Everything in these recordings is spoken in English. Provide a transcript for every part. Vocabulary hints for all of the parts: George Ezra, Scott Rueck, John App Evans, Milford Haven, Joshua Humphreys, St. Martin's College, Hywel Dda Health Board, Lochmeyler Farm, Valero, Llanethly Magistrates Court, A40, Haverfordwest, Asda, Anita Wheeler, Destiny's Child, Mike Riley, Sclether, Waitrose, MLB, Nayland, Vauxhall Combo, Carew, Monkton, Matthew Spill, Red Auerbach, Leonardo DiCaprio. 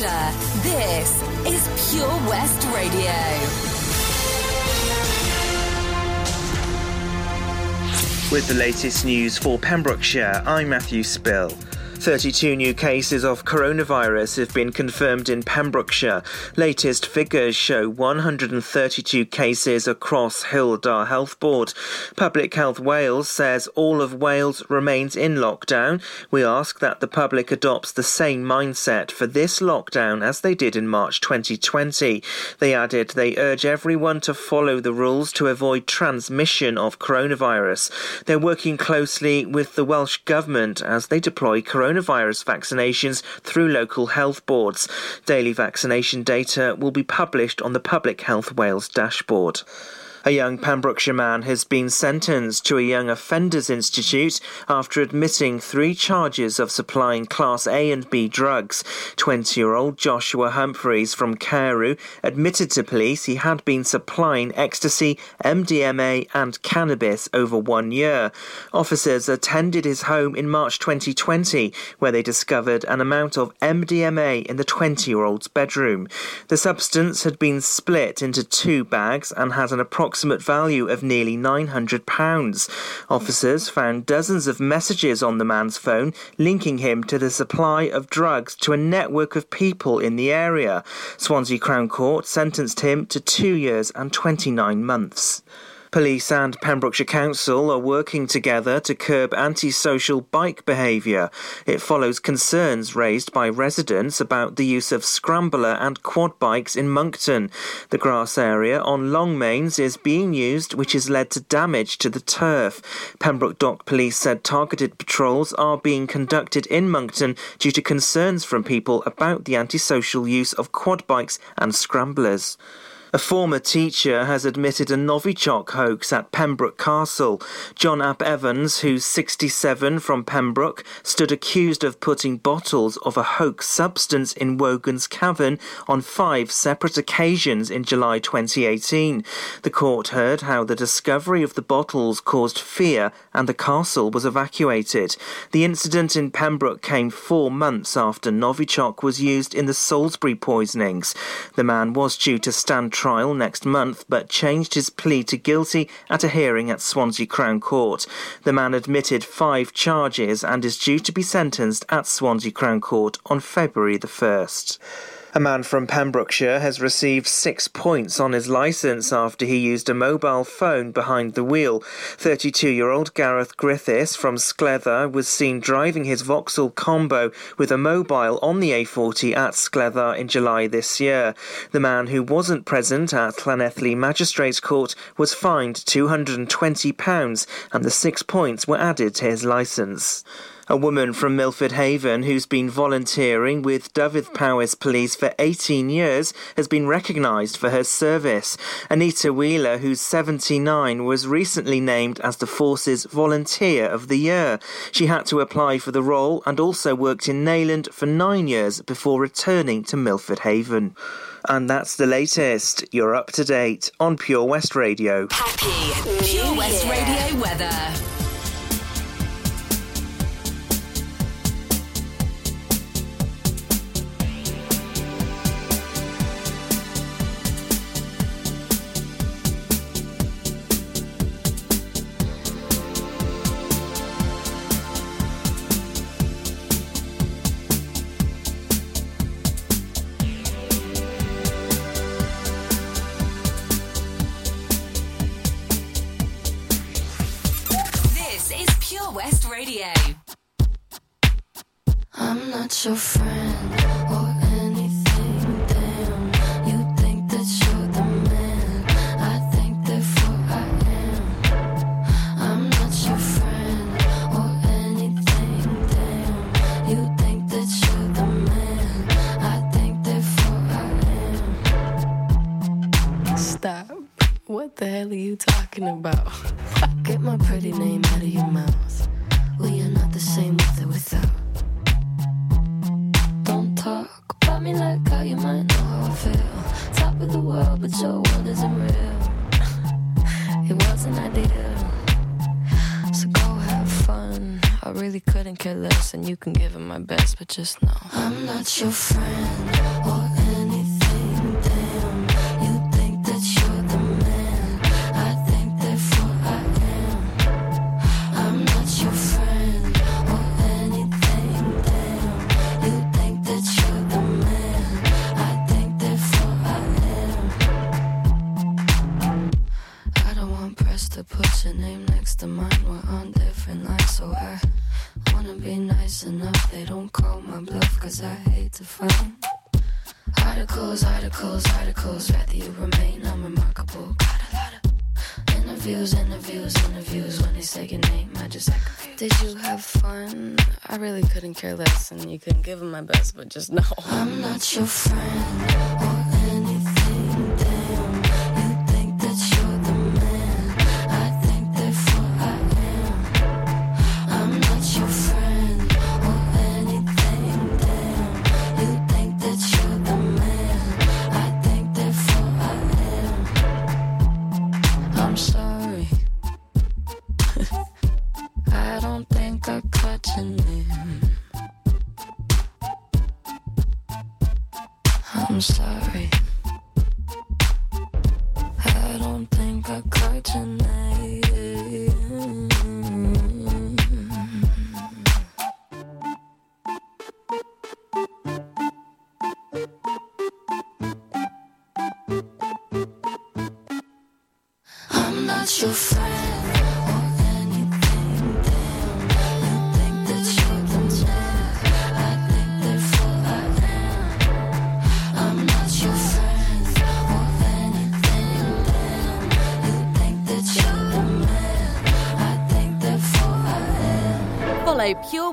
Yorkshire. This is Pure West Radio. With the latest news for Pembrokeshire, I'm Matthew Spill. 32 new cases of coronavirus have been confirmed in Pembrokeshire. Latest figures show 132 cases across Hywel Dda Health Board. Public Health Wales says all of Wales remains in lockdown. We ask that the public adopts the same mindset for this lockdown as they did in March 2020. They added they urge everyone to follow the rules to avoid transmission of coronavirus. They're working closely with the Welsh Government as they deploy coronavirus vaccinations through local health boards. Daily vaccination data will be published on the Public Health Wales dashboard. A young Pembrokeshire man has been sentenced to a Young Offenders Institute after admitting three charges of supplying Class A and B drugs. 20-year-old Joshua Humphreys from Carew admitted to police he had been supplying ecstasy, MDMA and cannabis over 1 year. Officers attended his home in March 2020, where they discovered an amount of MDMA in the 20-year-old's bedroom. The substance had been split into two bags and had an approximate value of nearly £900. Officers found dozens of messages on the man's phone linking him to the supply of drugs to a network of people in the area. Swansea Crown Court sentenced him to 2 years and 29 months. Police and Pembrokeshire Council are working together to curb antisocial bike behaviour. It follows concerns raised by residents about the use of scrambler and quad bikes in Monkton. The grass area on Longmains is being used, which has led to damage to the turf. Pembroke Dock Police said targeted patrols are being conducted in Monkton due to concerns from people about the antisocial use of quad bikes and scramblers. A former teacher has admitted a Novichok hoax at Pembroke Castle. John App Evans, who's 67 from Pembroke, stood accused of putting bottles of a hoax substance in Wogan's Cavern on 5 separate occasions in July 2018. The court heard how the discovery of the bottles caused fear and the castle was evacuated. The incident in Pembroke came 4 months after Novichok was used in the Salisbury poisonings. The man was due to stand trial next month but changed his plea to guilty at a hearing at Swansea Crown Court. The man admitted 5 charges and is due to be sentenced at Swansea Crown Court on February the 1st. A man from Pembrokeshire has received 6 points on his licence after he used a mobile phone behind the wheel. 32-year-old Gareth Griffiths from Sclether was seen driving his Vauxhall Combo with a mobile on the A40 at Sclether in July this year. The man, who wasn't present at Llanethly Magistrates Court, was fined £220 and the 6 points were added to his licence. A woman from Milford Haven who's been volunteering with Dovith Powers Police for 18 years has been recognised for her service. Anita Wheeler, who's 79, was recently named as the Force's Volunteer of the Year. She had to apply for the role and also worked in Nayland for 9 years before returning to Milford Haven. And that's the latest. You're up to date on Pure West Radio. Happy Pure West Radio weather. I'm not your friend or anything, damn. You think that you're the man, I think therefore I am. I'm not your friend or anything, damn. You think that you're the man, I think therefore I am. Stop. What the hell are you talking about? Get my pretty name out of your mouth. We are not the same with or without. Talk about me like how you might know how I feel. Top of the world, but your world isn't real. It wasn't ideal. So go have fun. I really couldn't care less, and you can give it my best, but just know I'm not your friend. phone. Articles, rather you remain unremarkable. Got a lot of interviews when they say your name, I just act confused. Did you have fun? I really couldn't care less, and you couldn't give them my best, but just know I'm not your friend. Follow Pure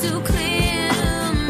Too clear to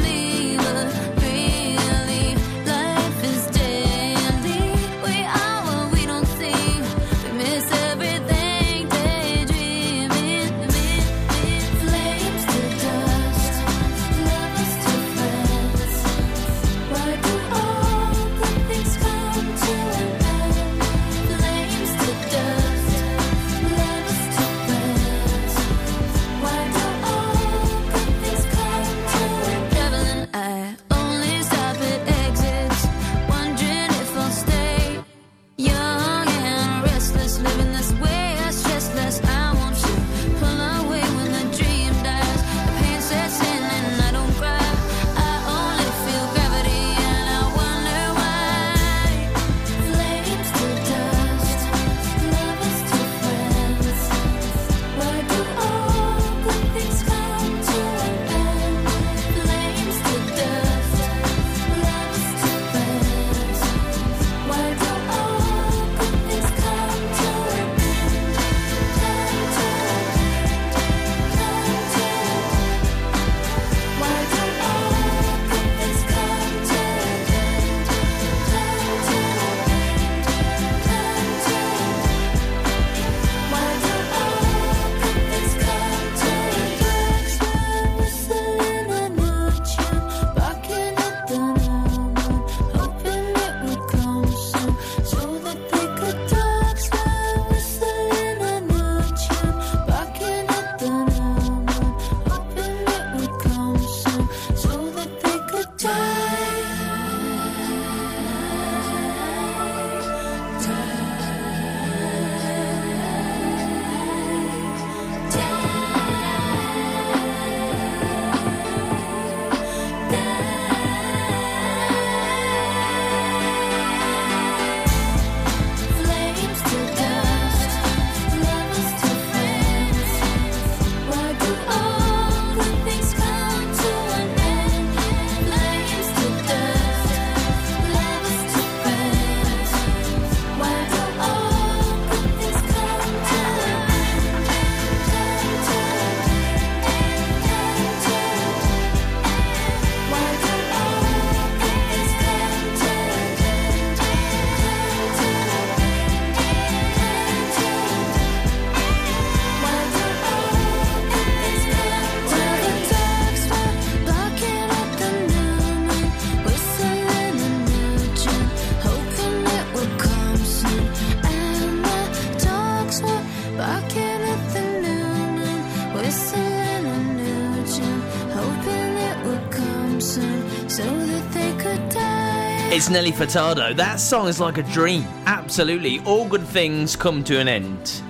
It's Nelly Furtado. That song is like a dream. Absolutely. All good things come to an end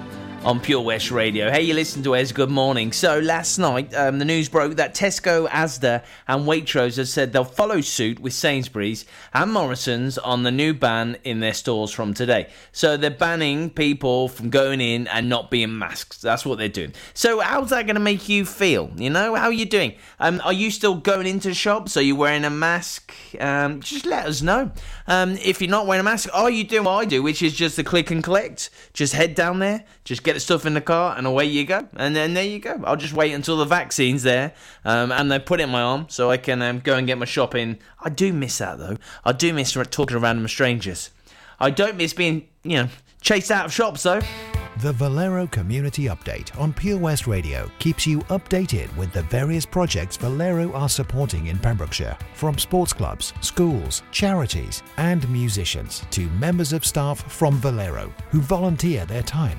on Pure West Radio. Hey, you listen to Wes. Good morning. So last night, the news broke that Tesco, Asda and Waitrose have said they'll follow suit with Sainsbury's and Morrison's on the new ban in their stores from today. So they're banning people from going in and not being masked. That's what they're doing. So how's that going to make you feel? You know, how are you doing? Are you still going into shops? Are you wearing a mask? Just let us know. If you're not wearing a mask, are you doing what I do, which is just the click and collect? Just head down there, just get the stuff in the car, and away you go. And then there you go. I'll just wait until the vaccine's there, and they put it in my arm so I can go and get my shopping. I do miss that, though. I do miss talking to random strangers. I don't miss being, you know, chased out of shops, though. The Valero Community Update on Pure West Radio keeps you updated with the various projects Valero are supporting in Pembrokeshire, from sports clubs, schools, charities and musicians to members of staff from Valero who volunteer their time.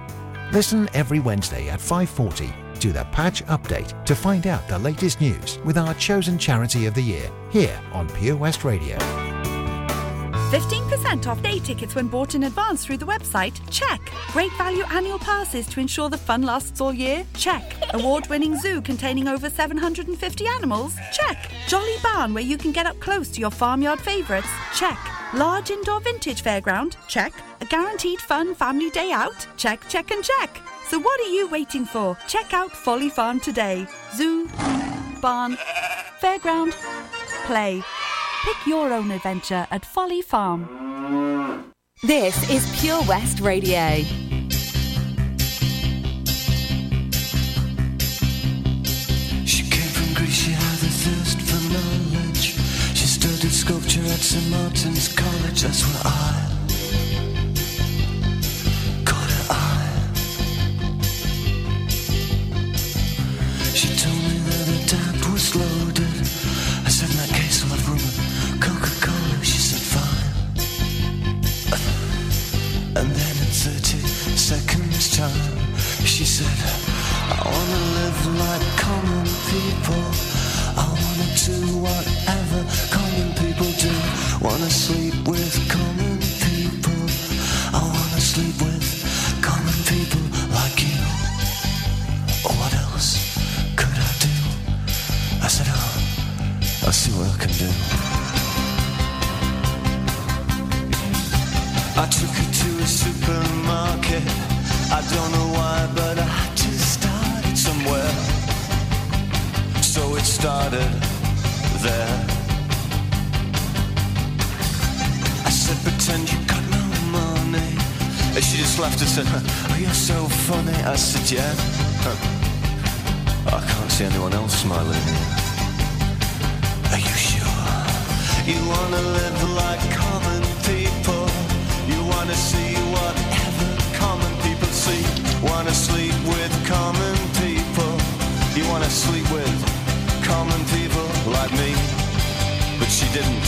Listen every Wednesday at 5:40 to the Patch Update to find out the latest news with our Chosen Charity of the Year, here on Pure West Radio. 15% off day tickets when bought in advance through the website? Check. Great value annual passes to ensure the fun lasts all year? Check. Award-winning zoo containing over 750 animals? Check. Jolly barn where you can get up close to your farmyard favourites? Check. Large indoor vintage fairground? Check. A guaranteed fun family day out? Check, check and check. So what are you waiting for? Check out Folly Farm today. Zoo, barn, fairground, play. Pick your own adventure at Folly Farm. This is Pure West Radio. She came from Greece, she had a thirst for knowledge. She studied sculpture at St Martin's College. That's where I caught her eye. She told me that her dad was loaded. I said, in that case, I'll have room with Coca-Cola. She said, fine. And then in 30 seconds time, she said, I want to live like common people. I want to do whatever common people do. Want to sleep with common people. I want to sleep with common people like you. Oh, what else could I do? I said, oh, I'll see what I can do. I took her to a supermarket. I don't know why, but I had to start it somewhere. So it started there. I said, pretend you got no money. And she just laughed and said, oh, you're so funny. I said, yeah. I can't see anyone else smiling. Are you sure? You wanna live like common people. You wanna see whatever common people see. Wanna sleep with common people. You wanna sleep with common people like me. But she didn't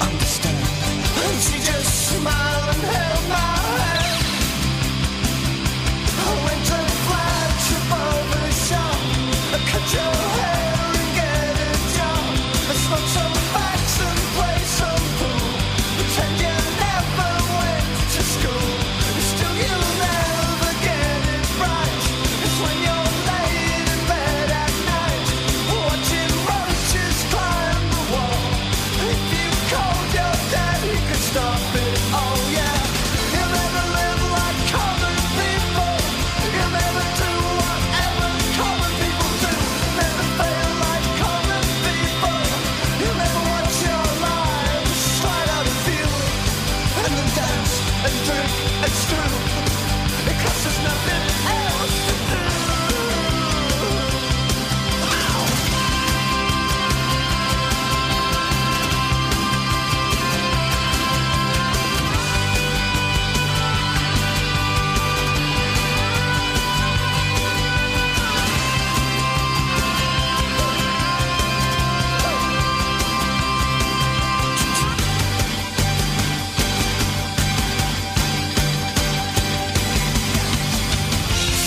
understand. And she just smiled and held my hand. I went and flashed above the shop. I cut your hair and get a job. I smoked some facts and played some pool. Pretend you never went to school. And still you'll never get it right. It's when you're laid in bed at night, watching roaches climb the wall. If you called your dad, he could stop it. Oh yeah. You'll never live like common people. You'll never do whatever common people do. Never fail like common people. You'll never watch your lives slide out of view. And then dance and drink and screw, because there's nothing else to do.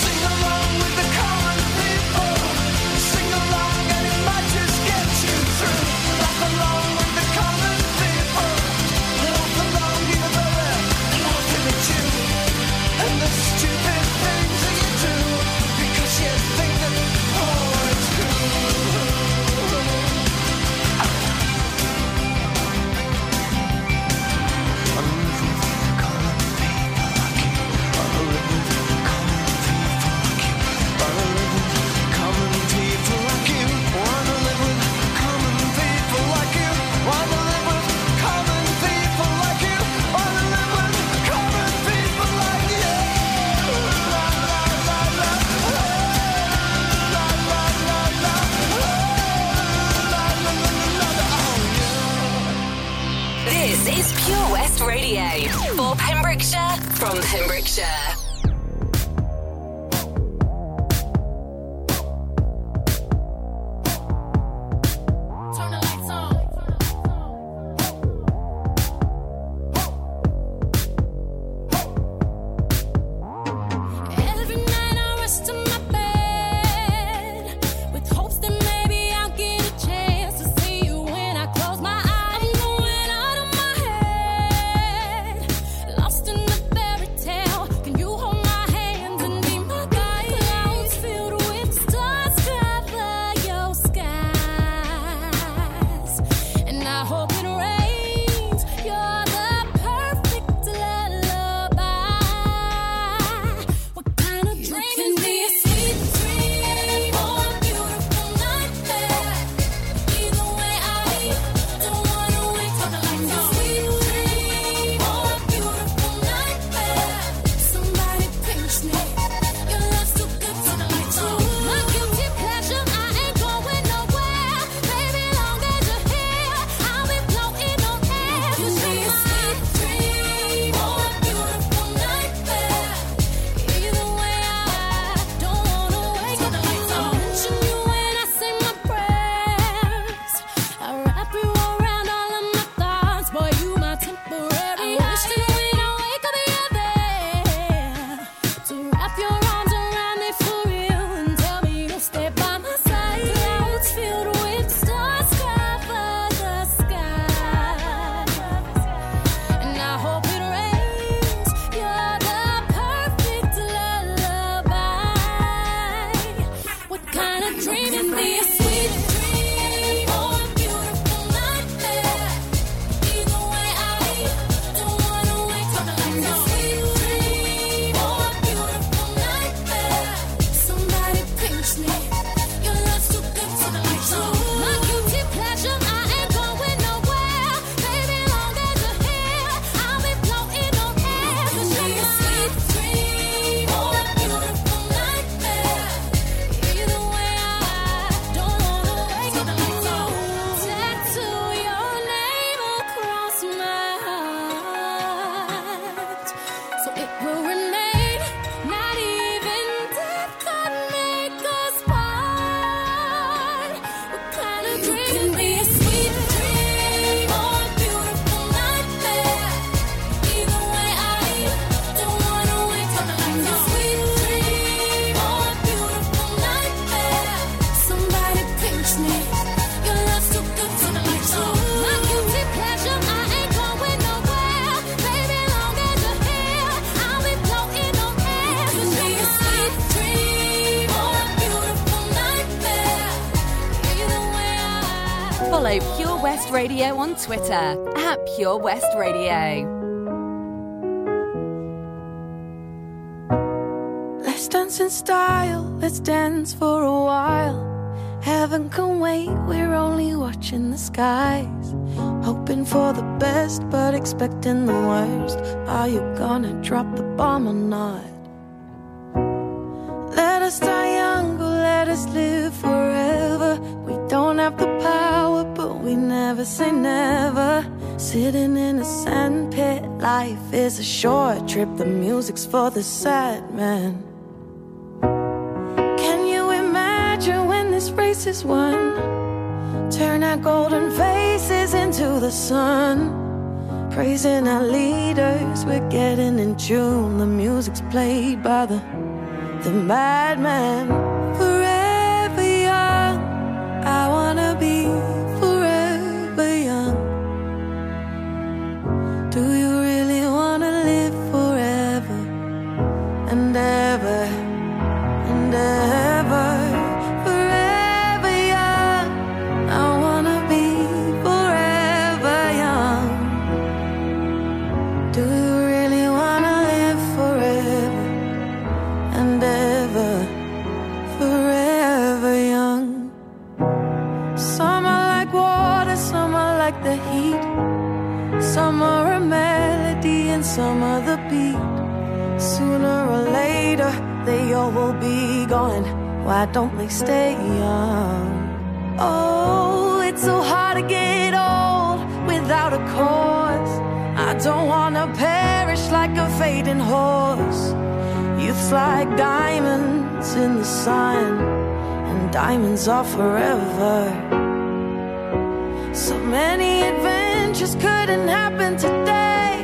Sing along with the common people. Sing along and it might just get you through. Laugh along with the common people. Laugh along even though they're laughing at you. And the stupid things that you do, because you think that, oh, it's cool. This is Pure West Radio for Pembrokeshire from Pembrokeshire. Every night I rest in my bed with hopes that maybe I'll get a chance to see you when I close my eyes. I'm going out of my head, lost in the fairy tale. Can you hold follow Pure West Radio on Twitter at Pure West Radio. Let's dance in style, let's dance for a while. Heaven can wait, we're only watching the skies. Hoping for the best, but expecting the worst. Are you gonna drop the bomb or not? Let us die young, or let us live forever. We don't have the power, but we never say never. Sitting in a sandpit, life is a short trip. The music's for the sad man. Can you imagine when this race is won? Turn our golden faces into the sun. Praising our leaders, we're getting in tune. The music's played by the madman. Forever young, I wanna be forever young. Do you really wanna live forever and ever and ever? Some are a melody and some are the beat. Sooner or later, they all will be gone. Why don't they stay young? Oh, it's so hard to get old without a cause. I don't wanna perish like a fading horse. Youth's like diamonds in the sun, and diamonds are forever. So many adventures couldn't happen today.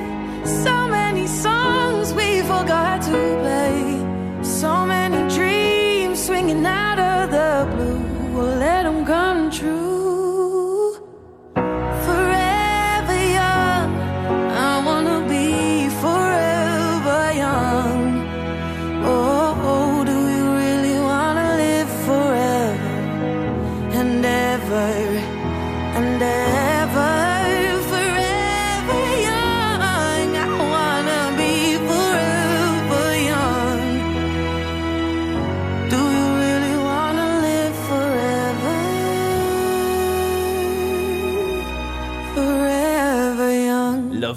So many songs we forgot to play. So many dreams swinging out of the blue. We'll let them come true.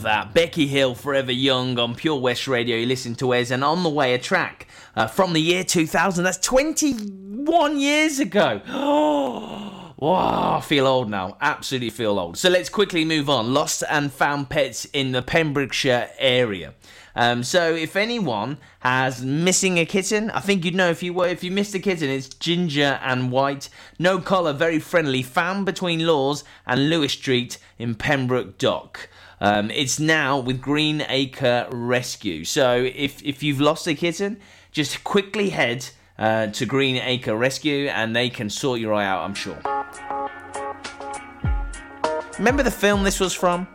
That Becky Hill, Forever Young, on Pure West Radio. You listen to Wes, and on the way a track from the year 2000. That's 21 years ago. Oh, wow, I feel old now. Absolutely feel old. So let's quickly move on. Lost and found pets in the Pembrokeshire area. So if anyone has missing a kitten, I think you'd know if you were. If you missed a kitten, it's ginger and white, no collar, very friendly, found between Laws and Lewis Street in Pembroke Dock. It's now with Green Acre Rescue. So if you've lost a kitten, just quickly head to Green Acre Rescue and they can sort your eye out, I'm sure. Remember the film this was from?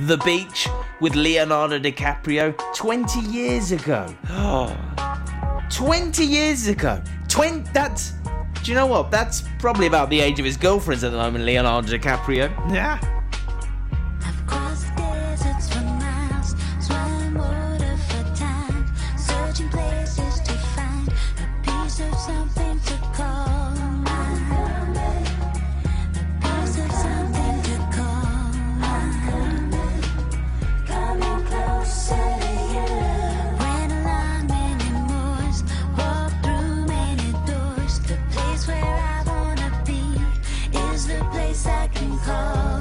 The Beach with Leonardo DiCaprio 20 years ago. Oh, 20 years ago. Do you know what? That's probably about the age of his girlfriends at the moment, Leonardo DiCaprio. Yeah. I can call.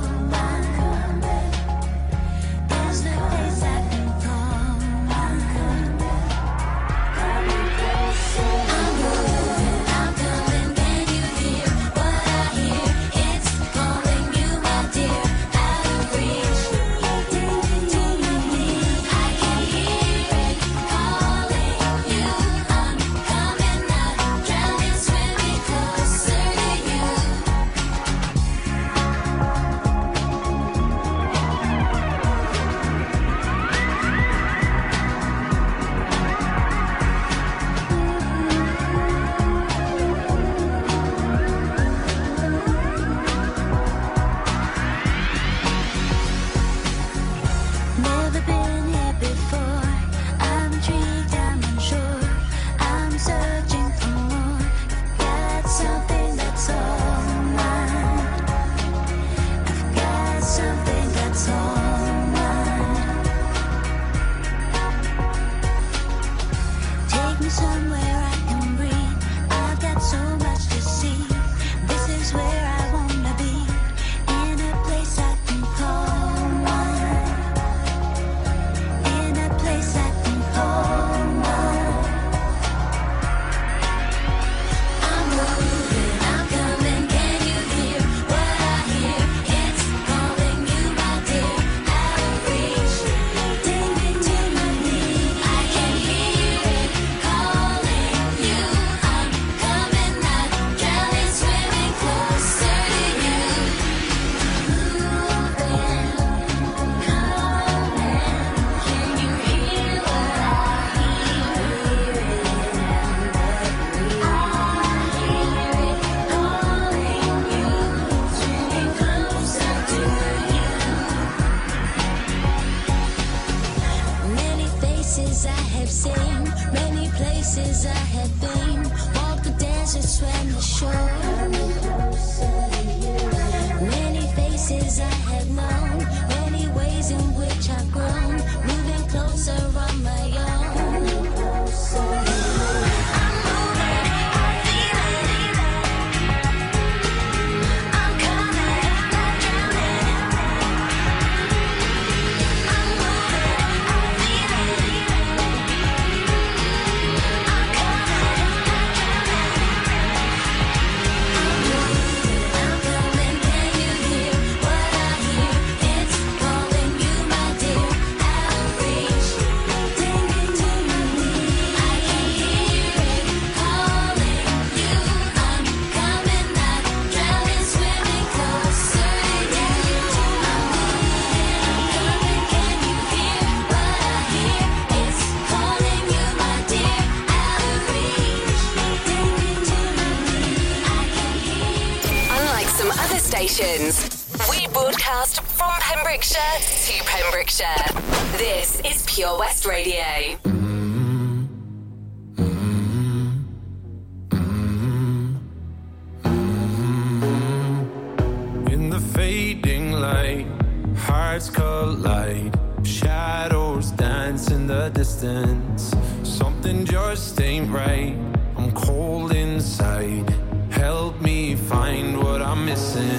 places I have known, many ways in which I've grown, moving closer on my own. I'm moving, I'm feeling, I'm coming, I'm drowning. I'm moving, I'm feeling, I'm coming, I'm drowning. I'm moving. We broadcast from Pembrokeshire to Pembrokeshire. This is Pure West Radio. Mm-hmm. Mm-hmm. Mm-hmm. Mm-hmm. In the fading light, hearts collide. Shadows dance in the distance. Something just ain't right. I'm cold inside. Help me find what I'm missing.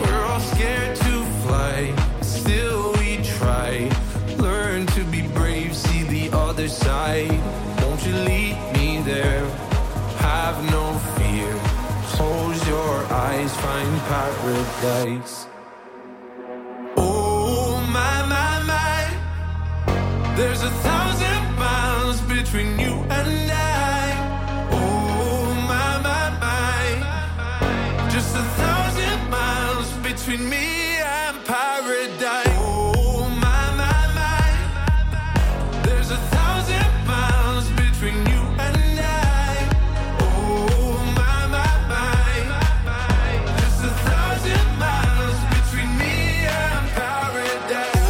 We're all scared to fly, still we try. Learn to be brave, see the other side. Won't you lead me there? Have no fear. Close your eyes, find paradise. Oh, my, my, my. There's 1,000 miles between you and I. Between me and paradise. Oh, my, my, my. There's 1,000 miles between you and I. Oh, my, my, my. Just 1,000 miles between me and paradise. Oh,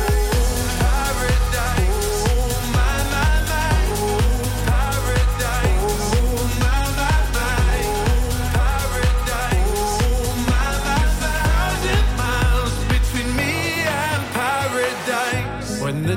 paradise. Oh, my, my, my. Oh, paradise. Oh, my, my, my. Oh, paradise. Oh, my, my, my. When the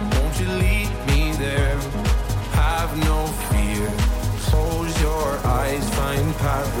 Won't you lead me there? Have no fear. Close your eyes, find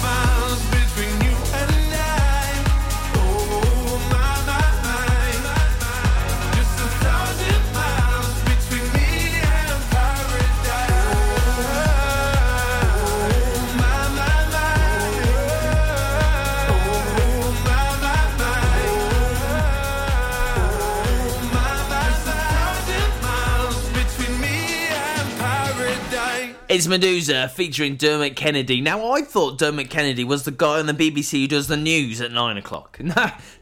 miles between you and I. Oh, my. It's Medusa featuring Dermot Kennedy. Now, I thought Dermot Kennedy was the guy on the BBC who does the news at 9 o'clock.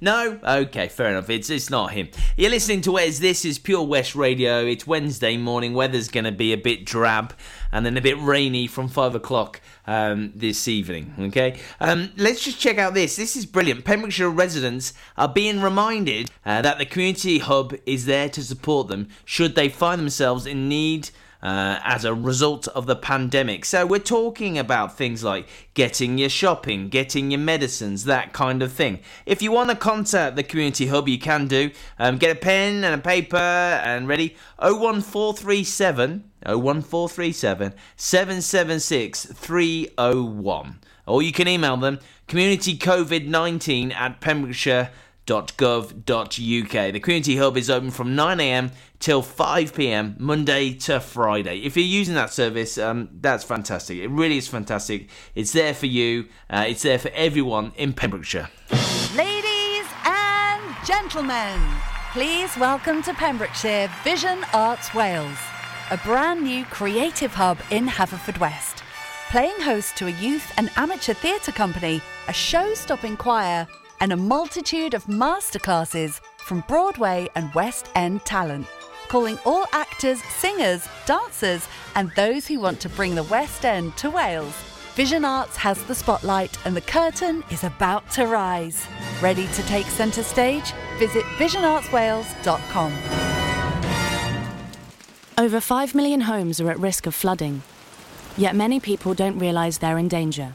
No? Okay, fair enough. It's not him. You're listening to Wes. This is Pure West Radio. It's Wednesday morning. Weather's going to be a bit drab and then a bit rainy from 5 o'clock this evening, okay? Let's just check out this. This is brilliant. Pembrokeshire residents are being reminded that the community hub is there to support them should they find themselves in need as a result of the pandemic. So we're talking about things like getting your shopping, getting your medicines, that kind of thing. If you want to contact the community hub, you can do. Get a pen and a paper and ready. 01437 776 301. Or you can email them communitycovid19@pembrokeshire.gov.uk. The community hub is open from 9 a.m. till 5 p.m, Monday to Friday. If you're using that service, that's fantastic. It really is fantastic. It's there for you. It's there for everyone in Pembrokeshire. Ladies and Gentlemen, please welcome to Pembrokeshire Vision Arts Wales, a brand new creative hub in Haverfordwest, playing host to a youth and amateur theatre company, a show-stopping choir, and a multitude of masterclasses from Broadway and West End talent, calling all actors, singers, dancers, and those who want to bring the West End to Wales. Vision Arts has the spotlight and the curtain is about to rise. Ready to take centre stage? Visit visionartswales.com. Over 5 million homes are at risk of flooding, yet many people don't realise they're in danger.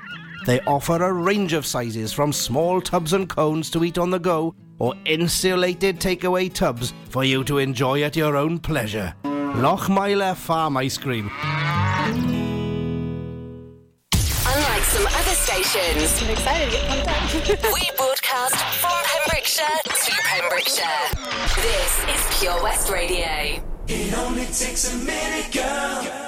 They offer a range of sizes from small tubs and cones to eat on the go or insulated takeaway tubs for you to enjoy at your own pleasure. Lochmeyler Farm Ice Cream. Unlike some other stations, I'm excited to get pumped up. We broadcast from Pembrokeshire to Pembrokeshire. This is Pure West Radio. It only takes a minute, girl.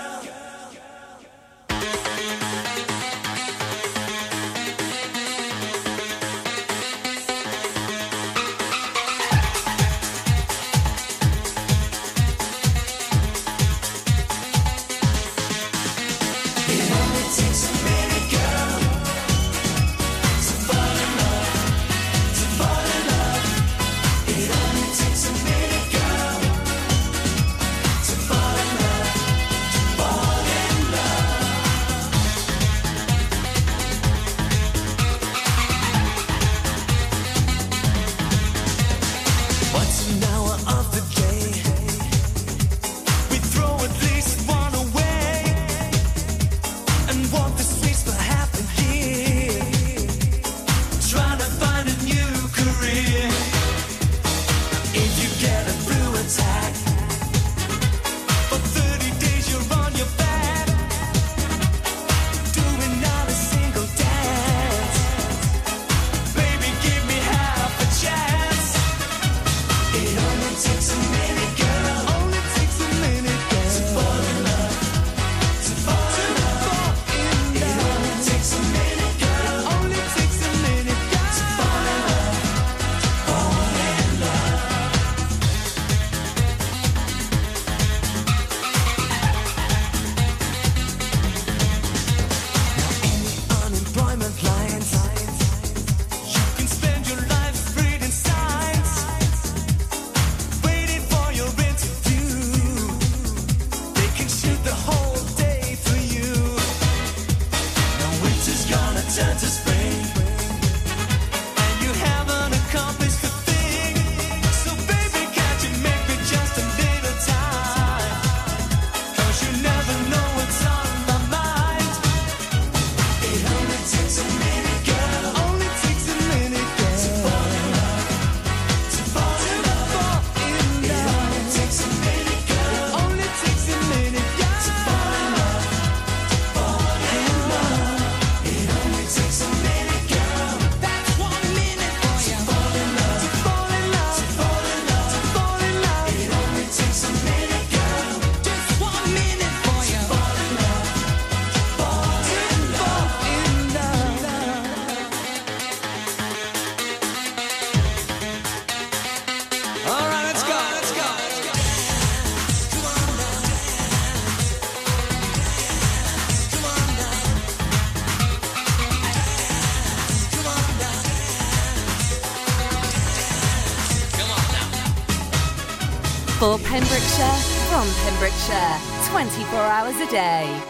For Pembrokeshire, from Pembrokeshire, 24 hours a day.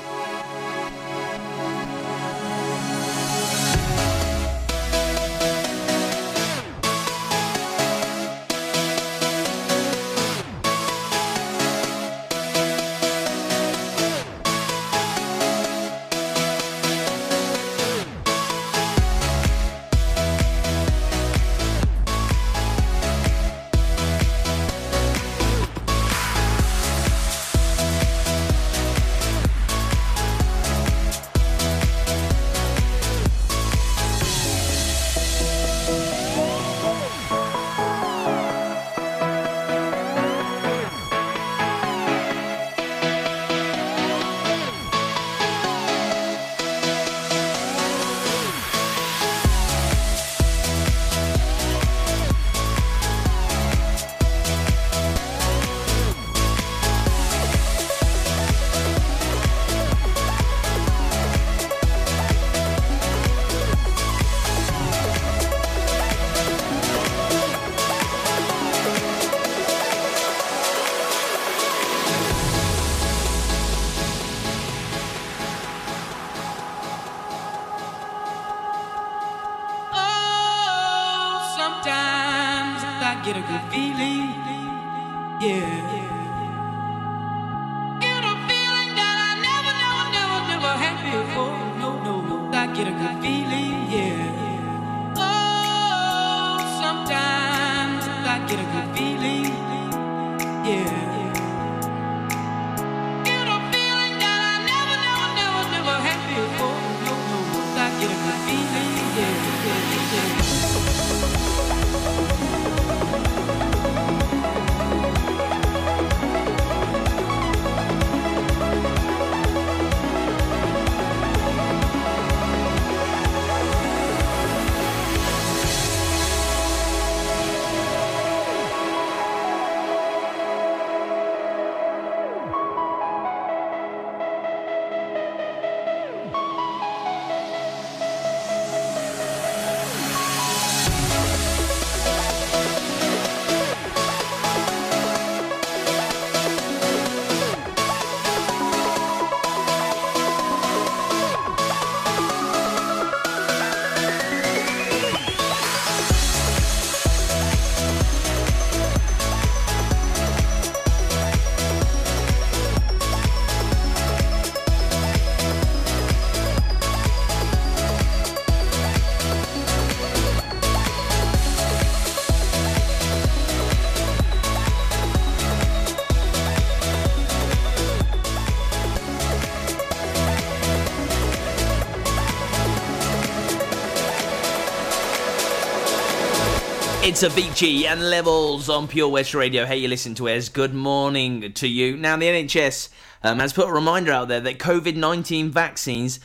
It's a VG and Levels on Pure West Radio. Hey, you listen to us. Good morning to you. Now, the NHS has put a reminder out there that COVID-19 vaccines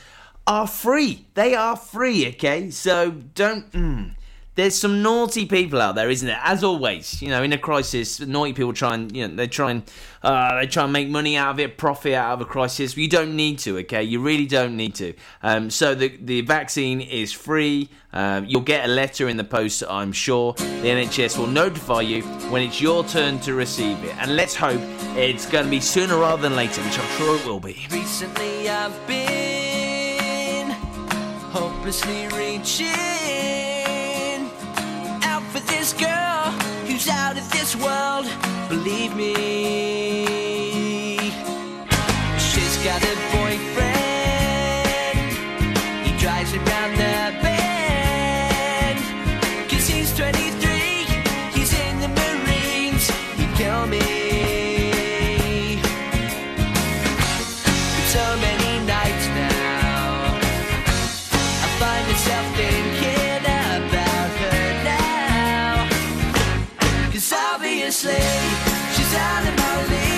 are free. They are free, okay? So don't... There's some naughty people out there, isn't there? As always, you know, in a crisis, naughty people try and, you know, they try and make money out of it, profit out of a crisis. You don't need to, okay? You really don't need to. So the vaccine is free. You'll get a letter in the post, I'm sure. The NHS will notify you when it's your turn to receive it. And let's hope it's going to be sooner rather than later, which I'm sure it will be. Recently I've been hopelessly reaching for this girl who's out of this world, believe me. She's got a boyfriend, he drives her round the bend. 'Cause he's 23, he's in the Marines, he'd kill me. But so many nights now, I find myself thinking obviously, she's out of my league.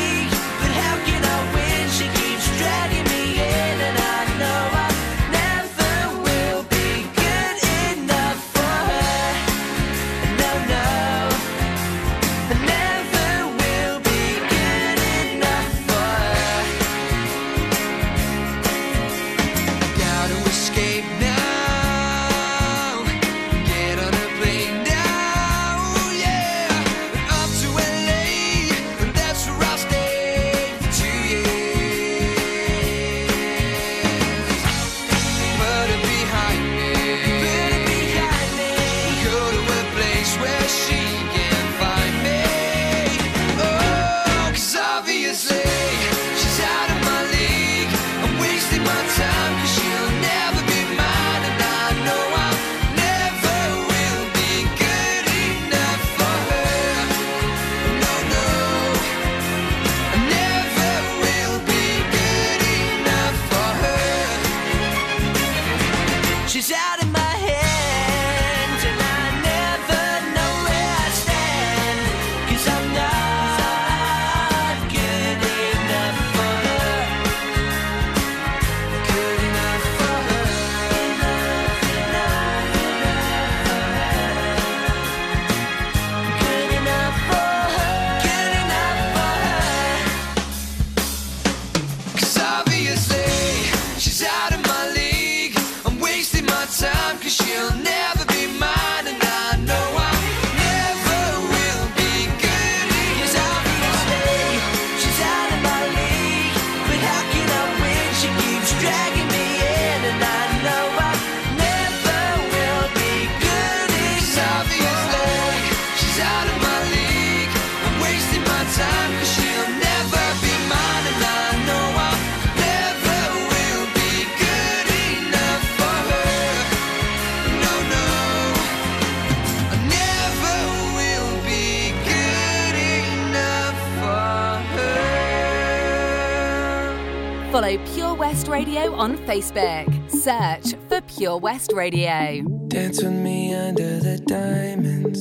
Follow Pure West Radio on Facebook. Search for Pure West Radio. Dance with me under the diamonds.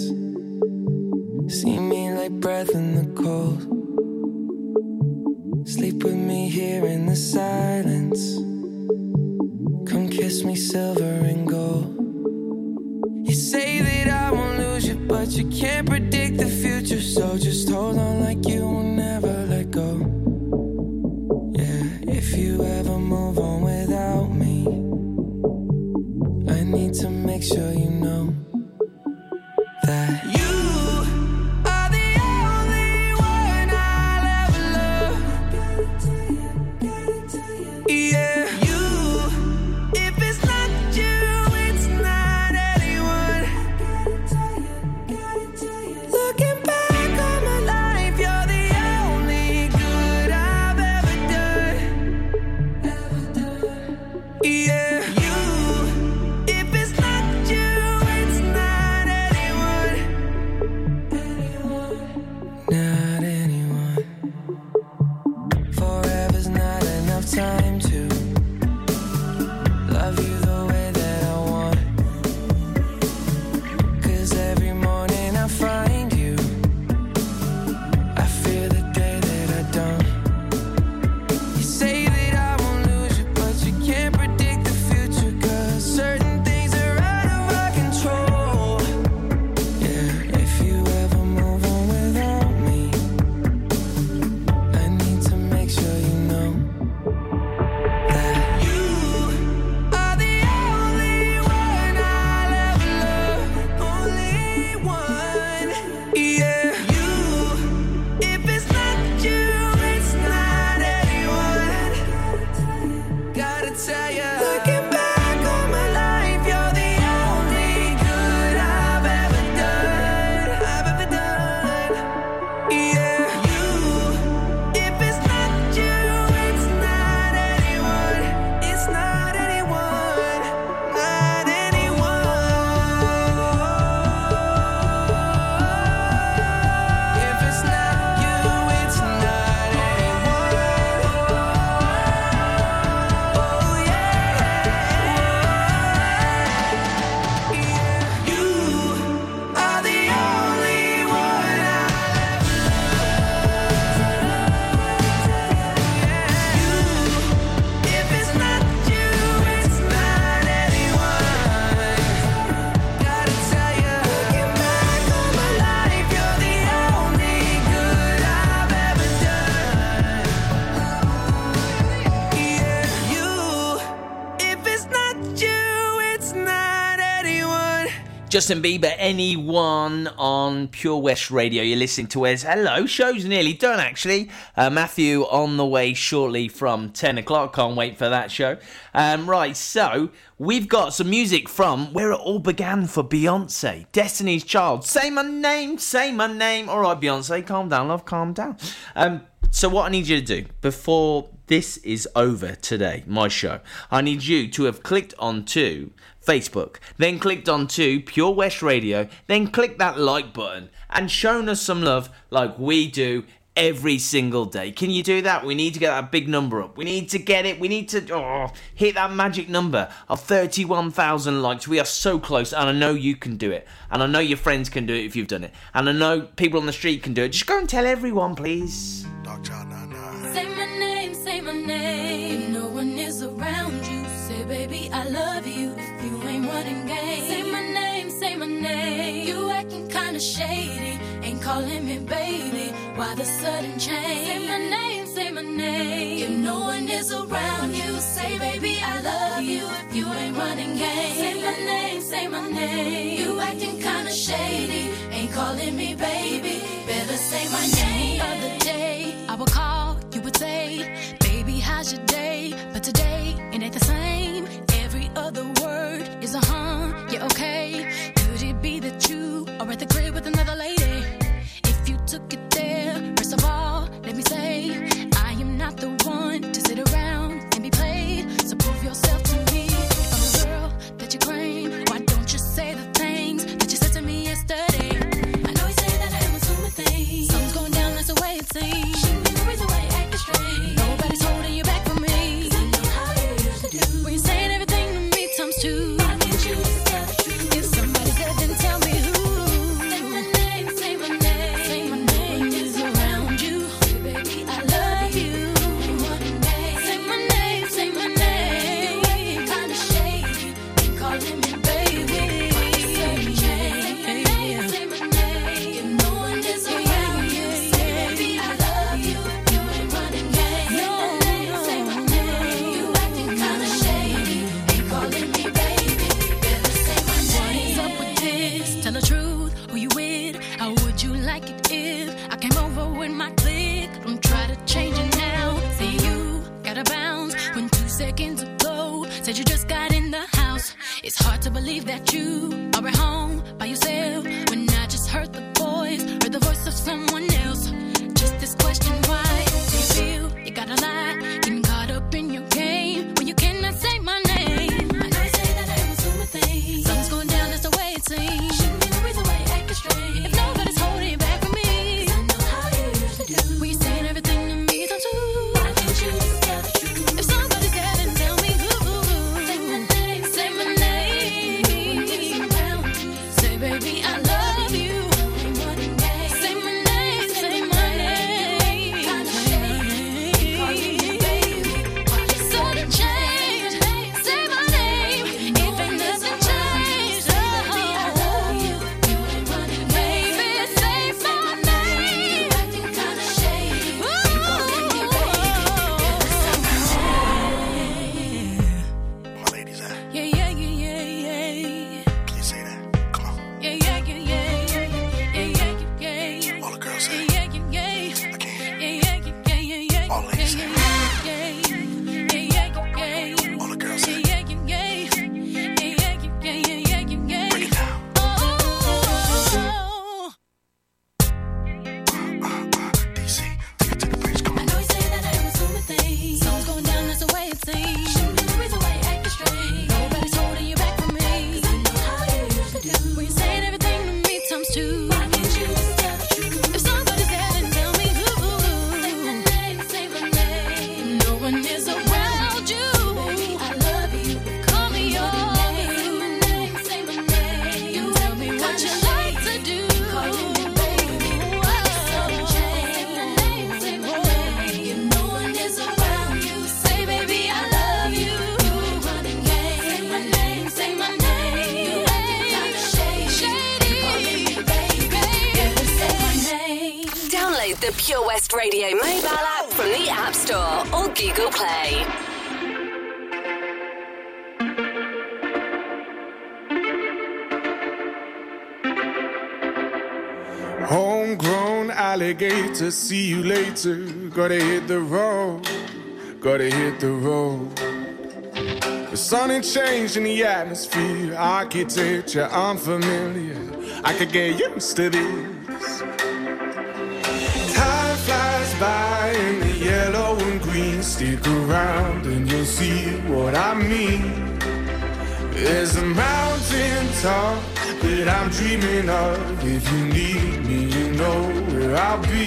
See me like breath in the cold. Sleep with me here in the silence. Come kiss me silver and gold. You say that I won't lose you, but you can't predict the future. So just hold on like you will never let go. Yeah, if you ever move on without me, I need to make sure you know that Justin Bieber, anyone on Pure West Radio. You're listening to Wes. Hello, show's nearly done, actually. Matthew on the way shortly from 10 o'clock. Can't wait for that show. Right, so we've got some music from Where It All Began for Beyonce, Destiny's Child. Say my name, say my name. All right, Beyonce, calm down, love, calm down. So what I need you to do before this is over today, my show, I need you to have clicked on to Facebook, then clicked on to Pure West Radio, then click that like button and shown us some love like we do every single day. Can you do that? We need to get that big number up. We need to get it. We need to hit that magic number of 31,000 likes. We are so close, and I know you can do it. And I know your friends can do it if you've done it. And I know people on the street can do it. Just go and tell everyone, please. Say my name, say my name. No one is around you. Say, baby, I love you. Say my name, say my name. You acting kinda shady, ain't calling me baby. Why the sudden change? Say my name, say my name. If no one is around you, say baby I love you. If you ain't running game, say my name, say my name. You acting kinda shady, ain't calling me baby. Better say my name. Other day I would call, you would say, baby how's your day? But today it ain't the same. Every other word is a yeah, okay. Could it be that you are at the crib with another lady? If you took it there, first of all, let me say, I am not the one to sit around and be played. So prove yourself to me. If I'm the girl that you claim, why don't you say the things that you said to me yesterday? I know you say that I am a fool. It's hard to believe that you are at home by yourself when I just heard the voice of someone else. Just this question, why do you feel you gotta lie? Getting caught up in your game when you cannot say my name. I know you say that I am assuming things. Something's going down, that's the way it seems. Shouldn't be the reason why you're acting strange. If nobody's holding back from me, I know how you used to do. Were you saying everything to me is untrue? Why can't you just tell the truth? If somebody's there, then tell me who. Say my name. Say, baby, I love you. Say my name. Say my name. It's sort of change. Say my name. If it doesn't change, I love you. Baby, say my name. My lady's eye. Pure West Radio mobile app from the App Store or Google Play. Homegrown alligator, see you later. Gotta hit the road, gotta hit the road. The sun ain't changing the atmosphere. Architecture unfamiliar, I could get used to this. By in the yellow and green, stick around and you'll see what I mean. There's a mountain top that I'm dreaming of. If you need me, you know where I'll be.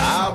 I'll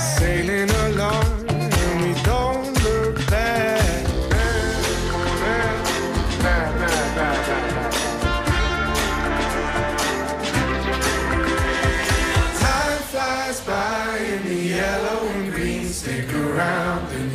sailing along.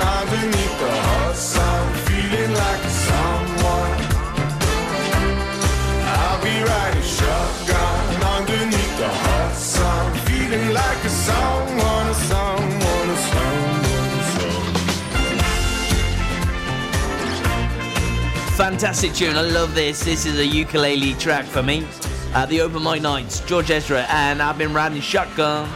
underneath the hot sun, feeling like a someone. I'll be riding shotgun underneath the hot sun. Fantastic tune. I love this. This is a ukulele track for me. The Open Mic Nights, George Ezra, and I've been riding shotgun.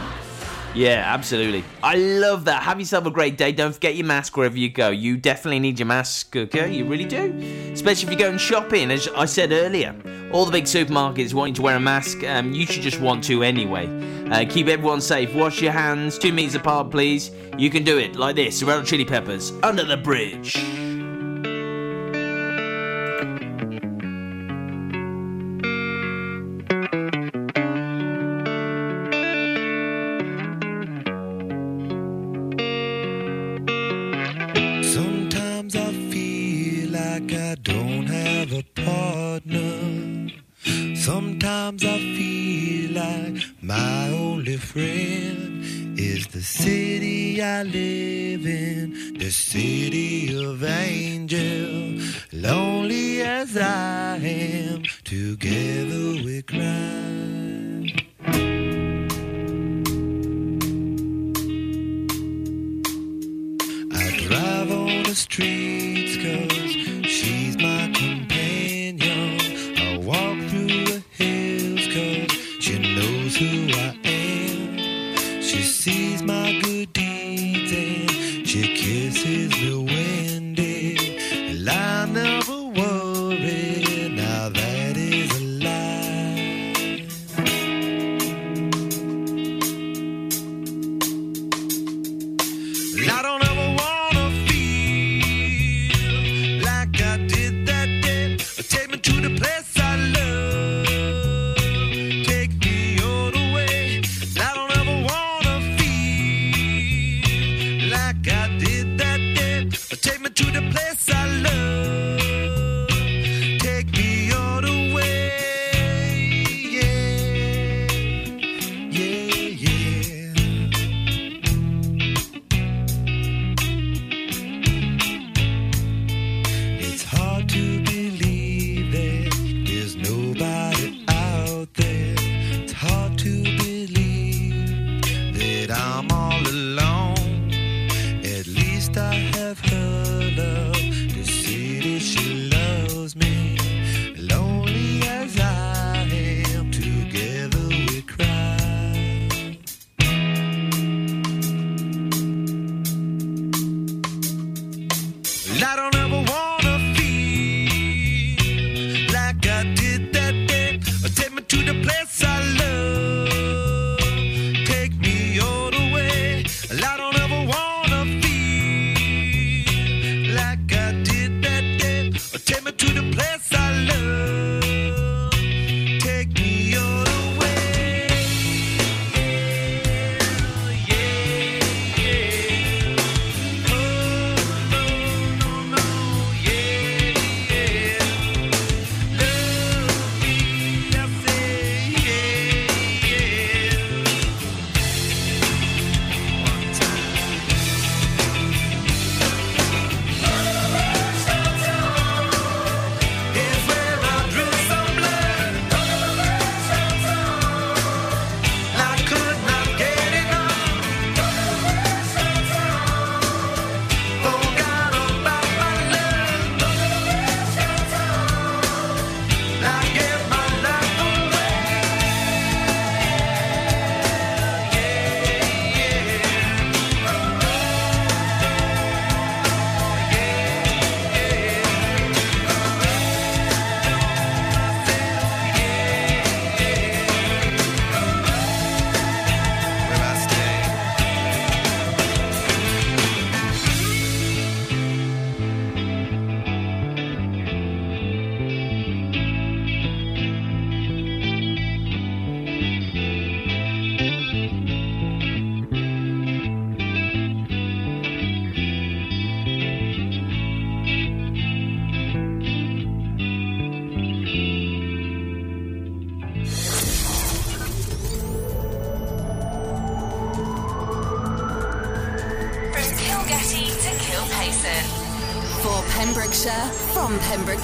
Yeah, absolutely. I love that. Have yourself a great day. Don't forget your mask wherever you go. You definitely need your mask, okay? You really do. Especially if you're going shopping, as I said earlier. All the big supermarkets want you to wear a mask. You should just want to anyway. Keep everyone safe. Wash your hands. 2 meters apart, please. You can do it like this. Red Hot Chili Peppers, Under the Bridge.